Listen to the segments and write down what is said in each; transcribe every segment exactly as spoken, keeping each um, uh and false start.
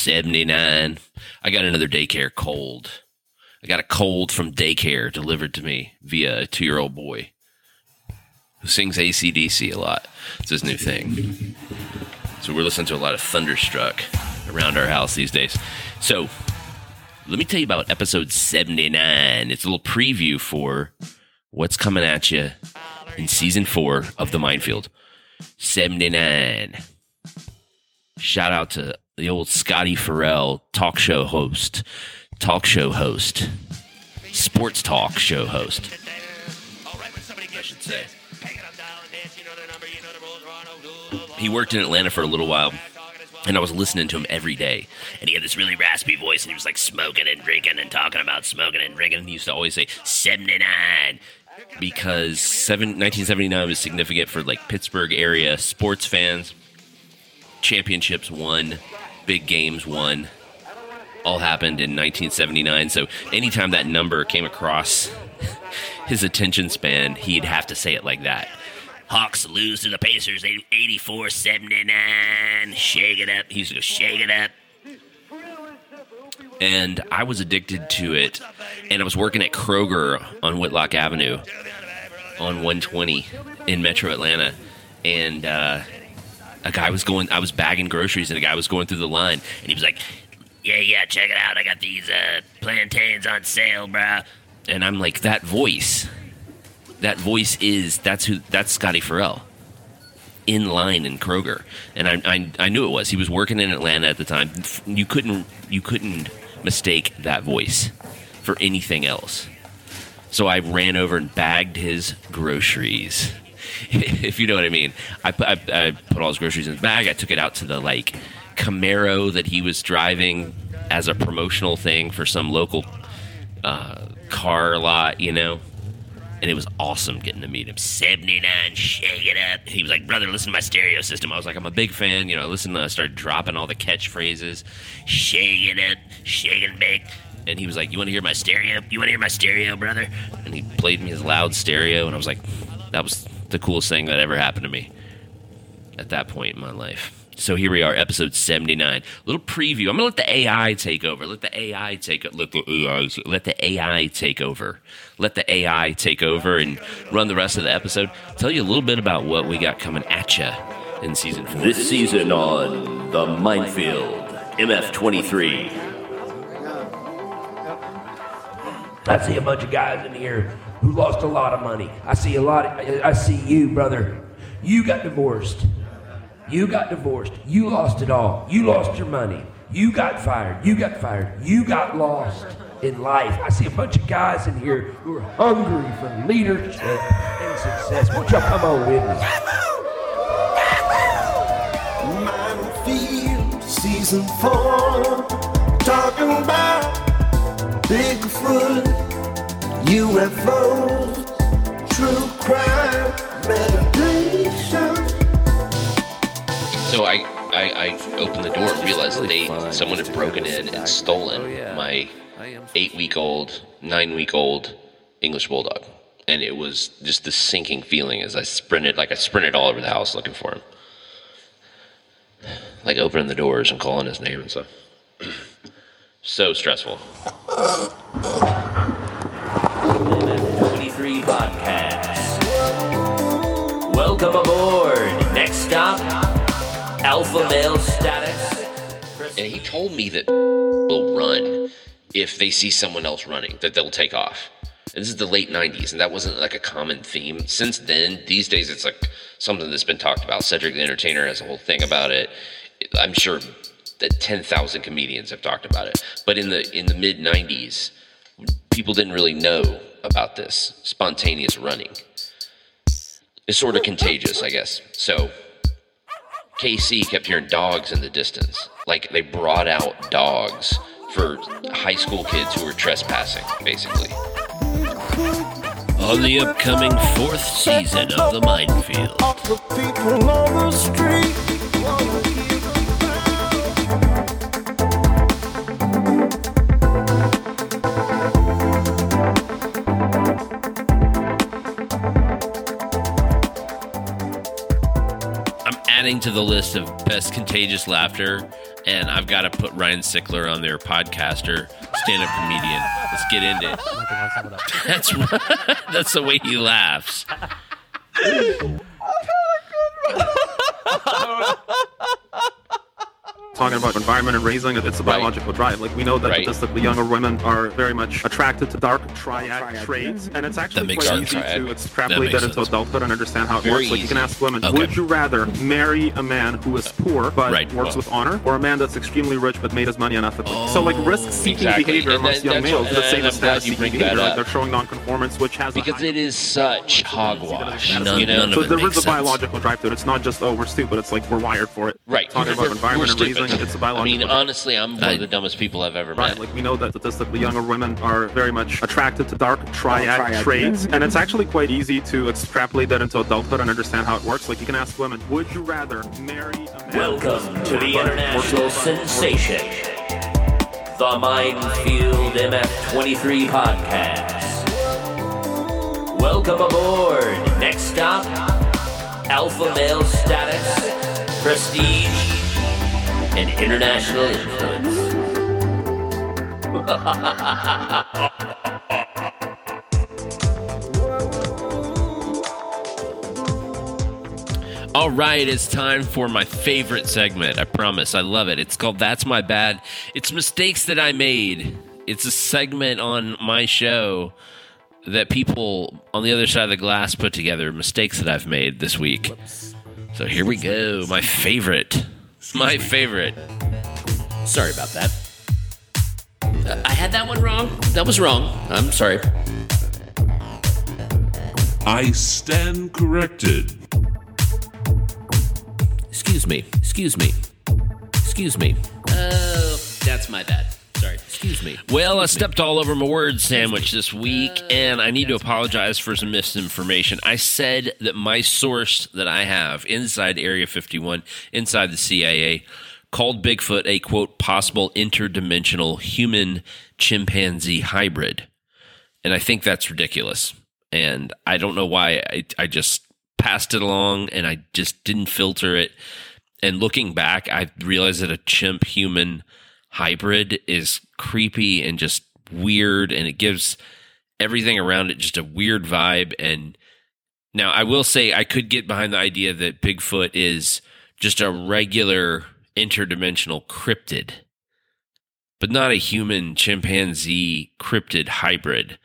seventy-nine. I got another daycare cold. I got a cold from daycare delivered to me via a two-year-old boy who sings A C D C a lot. It's his new thing. So we're listening to a lot of Thunderstruck around our house these days. So let me tell you about episode seventy-nine. It's a little preview for what's coming at you in season four of The MindField. seventy-nine. Shout out to the old Scotty Ferrell, talk show host, talk show host, sports talk show host, I should say. He worked in Atlanta for a little while, and I was listening to him every day. And he had this really raspy voice, and he was like smoking and drinking and talking about smoking and drinking. And he used to always say, seventy-nine, because seven, nineteen seventy-nine was significant for like Pittsburgh area sports fans. Championships won, big games won, all happened in nineteen seventy-nine. So anytime that number came across his attention span, he'd have to say it like that. Hawks lose to the Pacers eighty-four seventy-nine. Shake it up. He's going to shake it up. And I was addicted to it. And I was working at Kroger on Whitlock Avenue on one twenty in Metro Atlanta. And uh, a guy was going, I was bagging groceries, and a guy was going through the line. And he was like, yeah, yeah, check it out. I got these uh, plantains on sale, bro. And I'm like, that voice. That voice is, that's who, that's Scotty Ferrell in line in Kroger. And I, I I knew it was. He was working in Atlanta at the time. You couldn't, you couldn't mistake that voice for anything else. So I ran over and bagged his groceries, if you know what I mean. I, I, I put all his groceries in his bag. I took it out to the, like, Camaro that he was driving as a promotional thing for some local uh, car lot, you know. And it was awesome getting to meet him. seventy-nine, shake it up. He was like, brother, listen to my stereo system. I was like, I'm a big fan. You know, I listened to, I started dropping all the catchphrases. Shake it up, shake and bake. And he was like, you want to hear my stereo? You want to hear my stereo, brother? And he played me his loud stereo. And I was like, that was the coolest thing that ever happened to me at that point in my life. So here we are, episode seventy-nine. Little preview. I'm going to let the AI take over. Let the AI take over. Let the AI, let the AI take over. Let the AI take over and run the rest of the episode. Tell you a little bit about what we got coming at you in season four. This season on The MindField, M F twenty-three. I see a bunch of guys in here who lost a lot of money. I see a lot. Of, I see you, brother. You got divorced. You got divorced. You lost it all. You lost your money. You got fired. You got fired. You got lost in life. I see a bunch of guys in here who are hungry for leadership and success. Won't y'all come on with me? MindField season four, talking about Bigfoot, U F Os, true crime, meditation. So I, I, I opened the door and realized that they someone had broken in and stolen my eight-week-old, nine-week-old English Bulldog. And it was just the sinking feeling as I sprinted, like I sprinted all over the house looking for him. Like opening the doors and calling his name and stuff. So stressful. twenty-three Podcast. Welcome aboard. Next stop... Alpha male status. And he told me that will run if they see someone else running, that they'll take off. And this is the late nineties, and that wasn't like a common theme. Since then, these days, it's like something that's been talked about. Cedric the Entertainer has a whole thing about it. I'm sure that ten thousand comedians have talked about it. But in the in the mid nineties, people didn't really know about this spontaneous running. It's sort of contagious, I guess. So K C kept hearing dogs in the distance. Like, they brought out dogs for high school kids who were trespassing, basically. On the upcoming fourth season of The MindField. Adding to the list of best contagious laughter and I've got to put Ryan Sickler on there, podcaster, stand-up comedian. Let's get into it. That's that's the way he laughs. Talking about environment and raising, it's a biological right. drive. Like, we know that right. statistically younger women are very much attracted to dark triad, triad. traits, and it's actually quite easy triad. to extrapolate that, that into adulthood and understand how it very works. Easy. Like, you can ask women, okay. would you rather marry a man who is poor but right. works well. with honor, or a man that's extremely rich but made his money unethically? Oh, so, like, risk-seeking exactly. behavior and amongst that, young males is the same as status-seeking behavior. Like, they're showing non-conformance, which has because it is such hogwash. None, you know? none so there is a biological drive to it. It's not just, oh, we're stupid. It's like we're wired for it. Right. Talking about environment and raising. It's a I mean, honestly, I'm one of the dumbest people I've ever right. met. Like, we know that statistically younger women are very much attracted to dark triad, oh, triad. traits, and it's actually quite easy to extrapolate that into adulthood and understand how it works. Like, you can ask women, would you rather marry a man? Welcome to the international sensation, the MindField M F twenty-three podcast. Welcome aboard. Next stop, alpha male status, prestige, and international influence. All right, it's time for my favorite segment. I promise, I love it. It's called That's My Bad. It's mistakes that I made. It's a segment on my show that people on the other side of the glass put together, mistakes that I've made this week. So here we go, my favorite. My favorite. Sorry about that. Uh, I had that one wrong. That was wrong. I'm sorry. I stand corrected. Excuse me. Excuse me. Excuse me. Oh, that's my bad. Sorry. Excuse me. Well, Excuse I stepped me. all over my word sandwich this week, uh, and I need to apologize for some misinformation. I said that my source that I have inside Area fifty-one, inside the C I A, called Bigfoot a, quote, possible interdimensional human-chimpanzee hybrid. And I think that's ridiculous. And I don't know why. I, I just passed it along, and I just didn't filter it. And looking back, I realized that a chimp-human hybrid is creepy and just weird, and it gives everything around it just a weird vibe. And now I will say I could get behind the idea that Bigfoot is just a regular interdimensional cryptid, but not a human chimpanzee cryptid hybrid.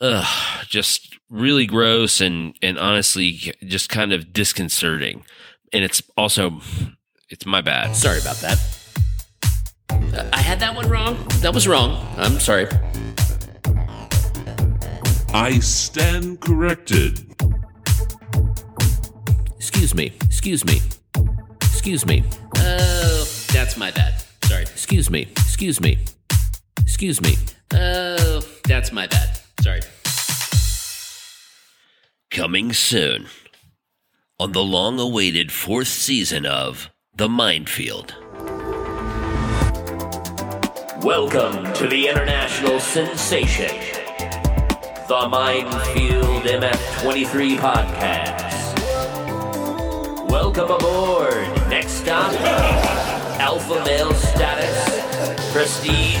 Ugh, just really gross and, and honestly just kind of disconcerting. And it's also, it's my bad. Sorry about that. I had that one wrong. That was wrong. I'm sorry. I stand corrected. Excuse me. Excuse me. Excuse me. Oh, that's my bad. Sorry. Excuse me. Excuse me. Excuse me. Oh, that's my bad. Sorry. Coming soon on the long-awaited fourth season of The MindField. Welcome to the international sensation, the MindField M F twenty-three podcast. Welcome aboard. Next stop, alpha male status, prestige.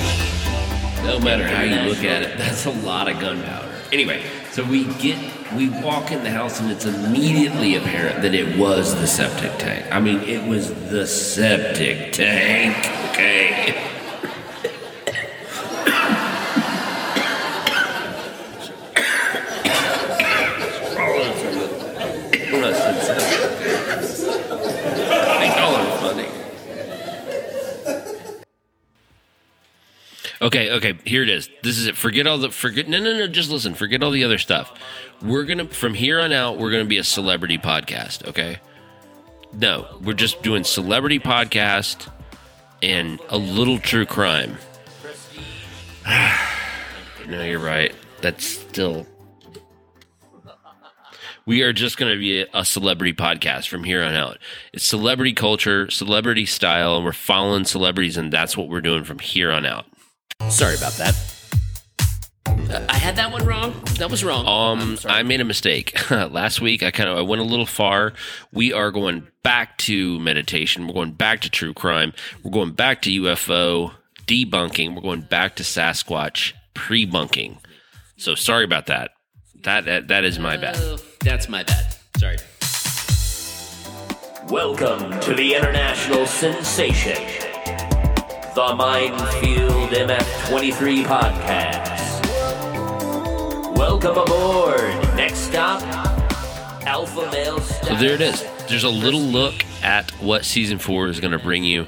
No matter how you look at it, that's a lot of gunpowder. Anyway, so we get, we walk in the house and it's immediately apparent that it was the septic tank. I mean, it was the septic tank, okay? Okay, okay, here it is. This is it. Forget all the, forget, no, no, no, just listen. Forget all the other stuff. We're going to, from here on out, we're going to be a celebrity podcast, okay? No, we're just doing celebrity podcast and a little true crime. No, you're right. That's still, we are just going to be a celebrity podcast from here on out. It's celebrity culture, celebrity style, and we're following celebrities, and that's what we're doing from here on out. Sorry about that. I had that one wrong. That was wrong. Um, I made a mistake. Last week, I kind of I went a little far. We are going back to meditation. We're going back to true crime. We're going back to U F O debunking. We're going back to Sasquatch pre-bunking. So sorry about that. That that, that is my bad. Uh, that's my bad. Sorry. Welcome to the international sensation, the MindField M F twenty-three podcast. Welcome aboard. Next stop, Alpha Male Status. So there it is. There's a little look at what season four is going to bring you.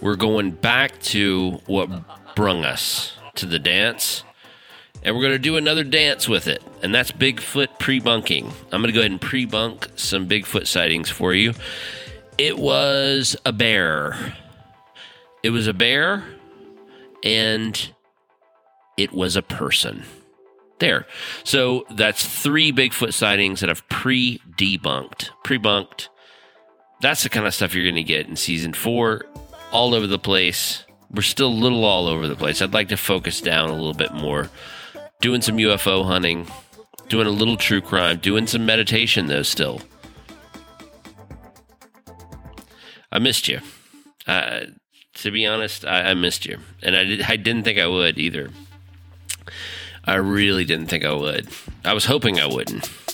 We're going back to what brung us to the dance, and we're going to do another dance with it, and that's Bigfoot pre-bunking. I'm going to go ahead and pre-bunk some Bigfoot sightings for you. It was a bear. It was a bear, and it was a person. There. So that's three Bigfoot sightings that I've pre-debunked. Pre-bunked. That's the kind of stuff you're going to get in season four, all over the place. We're still a little all over the place. I'd like to focus down a little bit more. Doing some U F O hunting, doing a little true crime, doing some meditation, though, still. I missed you. Uh, to be honest, I, I missed you. And I, did, I didn't think I would either. I really didn't think I would. I was hoping I wouldn't.